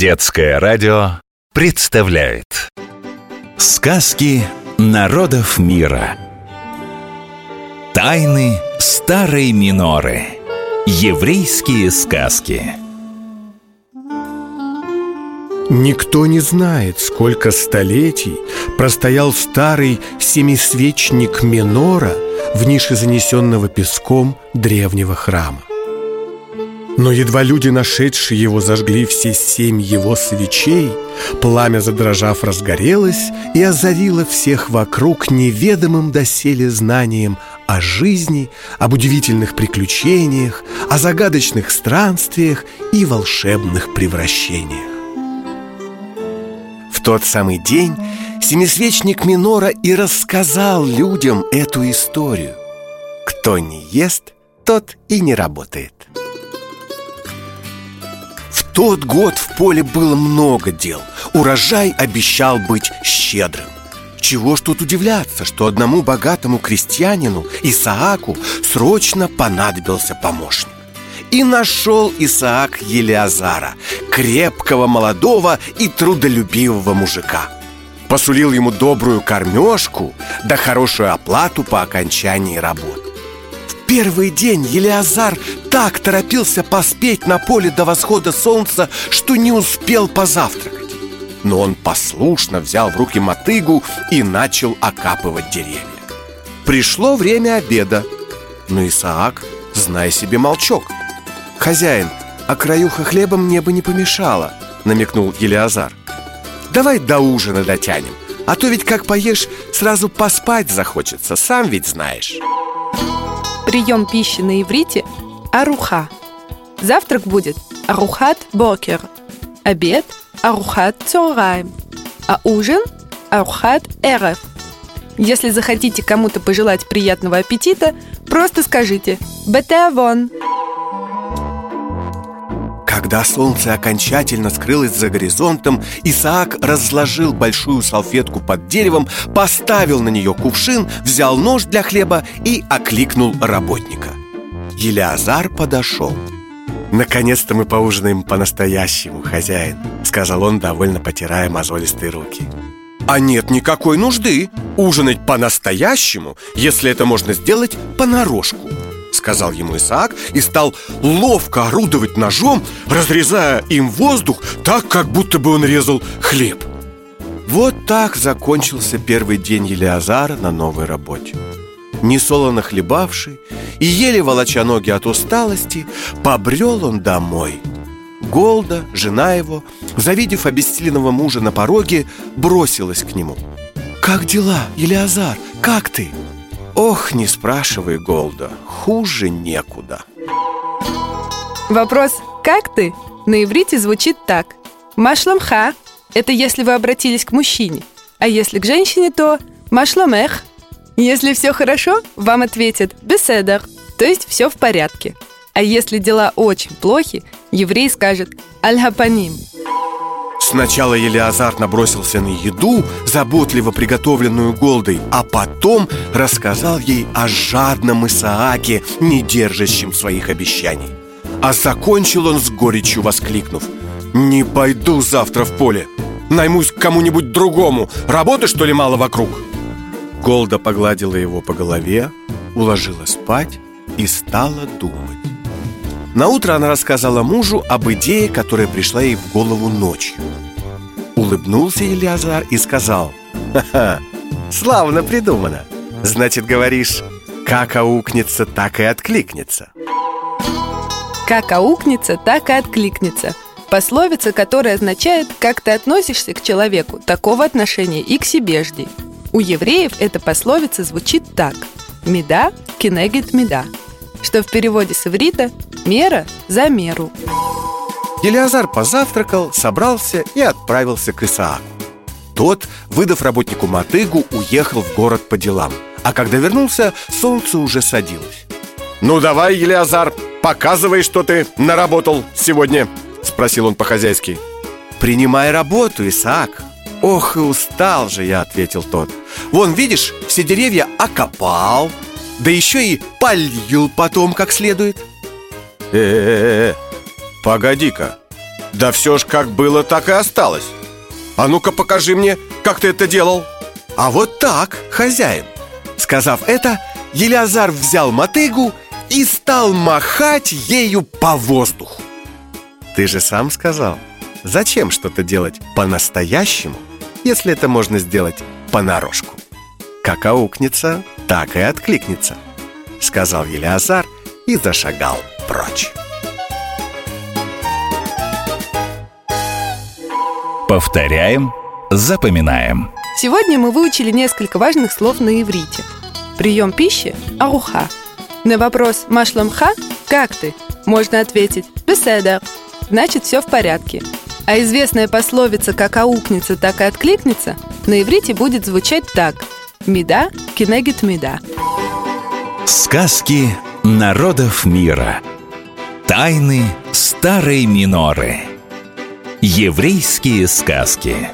Детское радио представляет сказки народов мира. Тайны старой меноры. Еврейские сказки. Никто не знает, сколько столетий простоял старый семисвечник менора в нише занесенного песком древнего храма. Но едва люди, нашедшие его, зажгли все 7 его свечей, пламя, задрожав, разгорелось и озарило всех вокруг неведомым доселе знанием о жизни, об удивительных приключениях, о загадочных странствиях и волшебных превращениях. В тот самый день семисвечник менора и рассказал людям эту историю. Кто не ест, тот и не работает. В тот год в поле было много дел. Урожай обещал быть щедрым. Чего ж тут удивляться, что одному богатому крестьянину, Исааку, срочно понадобился помощник. И нашел Исаак Элеазара, крепкого, молодого и трудолюбивого мужика. Посулил ему добрую кормежку да хорошую оплату по окончании работ. В первый день Элеазар так торопился поспеть на поле до восхода солнца, что не успел позавтракать. Но он послушно взял в руки мотыгу и начал окапывать деревья. Пришло время обеда, но Исаак, зная себе, молчок. «Хозяин, а краюха хлеба мне бы не помешала», — намекнул Элеазар. «Давай до ужина дотянем, а то ведь как поешь, сразу поспать захочется, сам ведь знаешь». Прием пищи на иврите — аруха. Завтрак будет арухат бокер, обед — арухат цорайм, а ужин — арухат эрев. Если захотите кому-то пожелать приятного аппетита, просто скажите «бетеавон». Когда солнце окончательно скрылось за горизонтом, Исаак разложил большую салфетку под деревом, поставил на нее кувшин, взял нож для хлеба и окликнул работника. Элеазар подошел. «Наконец-то мы поужинаем по-настоящему, хозяин», — сказал он, довольно потирая мозолистые руки. «А нет никакой нужды ужинать по-настоящему, если это можно сделать понарошку», сказал ему Исаак и стал ловко орудовать ножом, разрезая им воздух так, как будто бы он резал хлеб. Вот так закончился первый день Элеазара на новой работе. Несолоно хлебавший и еле волоча ноги от усталости, побрел он домой. Голда, жена его, завидев обессиленного мужа на пороге, бросилась к нему. «Как дела, Элеазар? Как ты?» «Ох, не спрашивай, Голда, хуже некуда». Вопрос «как ты?» на иврите звучит так. Машлом ха – это если вы обратились к мужчине, а если к женщине, то Машлом эх. Если все хорошо, вам ответят «беседах», то есть все в порядке. А если дела очень плохи, еврей скажет «Аль-Хапаним». Сначала Элеазар набросился на еду, заботливо приготовленную Голдой, а потом рассказал ей о жадном Исааке, не держащем своих обещаний. А закончил он с горечью воскликнув: «Не пойду завтра в поле, наймусь к кому-нибудь другому, работы, что ли, мало вокруг?» Голда погладила его по голове, уложила спать и стала думать. Наутро она рассказала мужу об идее, которая пришла ей в голову ночью. Улыбнулся Элеазар и сказал: «Ха-ха, славно придумано. Значит, говоришь, как аукнется, так и откликнется». «Как аукнется, так и откликнется» – пословица, которая означает, как ты относишься к человеку, такого отношения и к себе жди. У евреев эта пословица звучит так: «Меда кенегет меда», что в переводе с иврита «мера за меру». Элеазар позавтракал, собрался и отправился к Исааку. Тот, выдав работнику мотыгу, уехал в город по делам. А когда вернулся, солнце уже садилось. «Ну давай, Элеазар, показывай, что ты наработал сегодня», — спросил он по-хозяйски. «Принимай работу, Исаак». «Ох, и устал же я», — ответил тот. «Вон, видишь, все деревья окопал, да еще и полил потом как следует». «Погоди-ка, Да все ж как было, так и осталось. А ну-ка покажи мне, как ты это делал. А вот так, хозяин. Сказав это, Элеазар взял мотыгу и стал махать ею по воздуху. Ты же сам сказал, зачем что-то делать по-настоящему, если это можно сделать понарошку. Как аукнется, так и откликнется, сказал Элеазар и зашагал прочь. Повторяем, запоминаем. Сегодня мы выучили несколько важных слов на иврите. Прием пищи – аруха. На вопрос «Машлом ха?» «Как ты?» можно ответить «Беседах», значит, все в порядке. А известная пословица «Как аукнется, так и откликнется» на иврите будет звучать так: «Мида кенегет мида». Сказки народов мира. Тайны старой меноры. Еврейские сказки.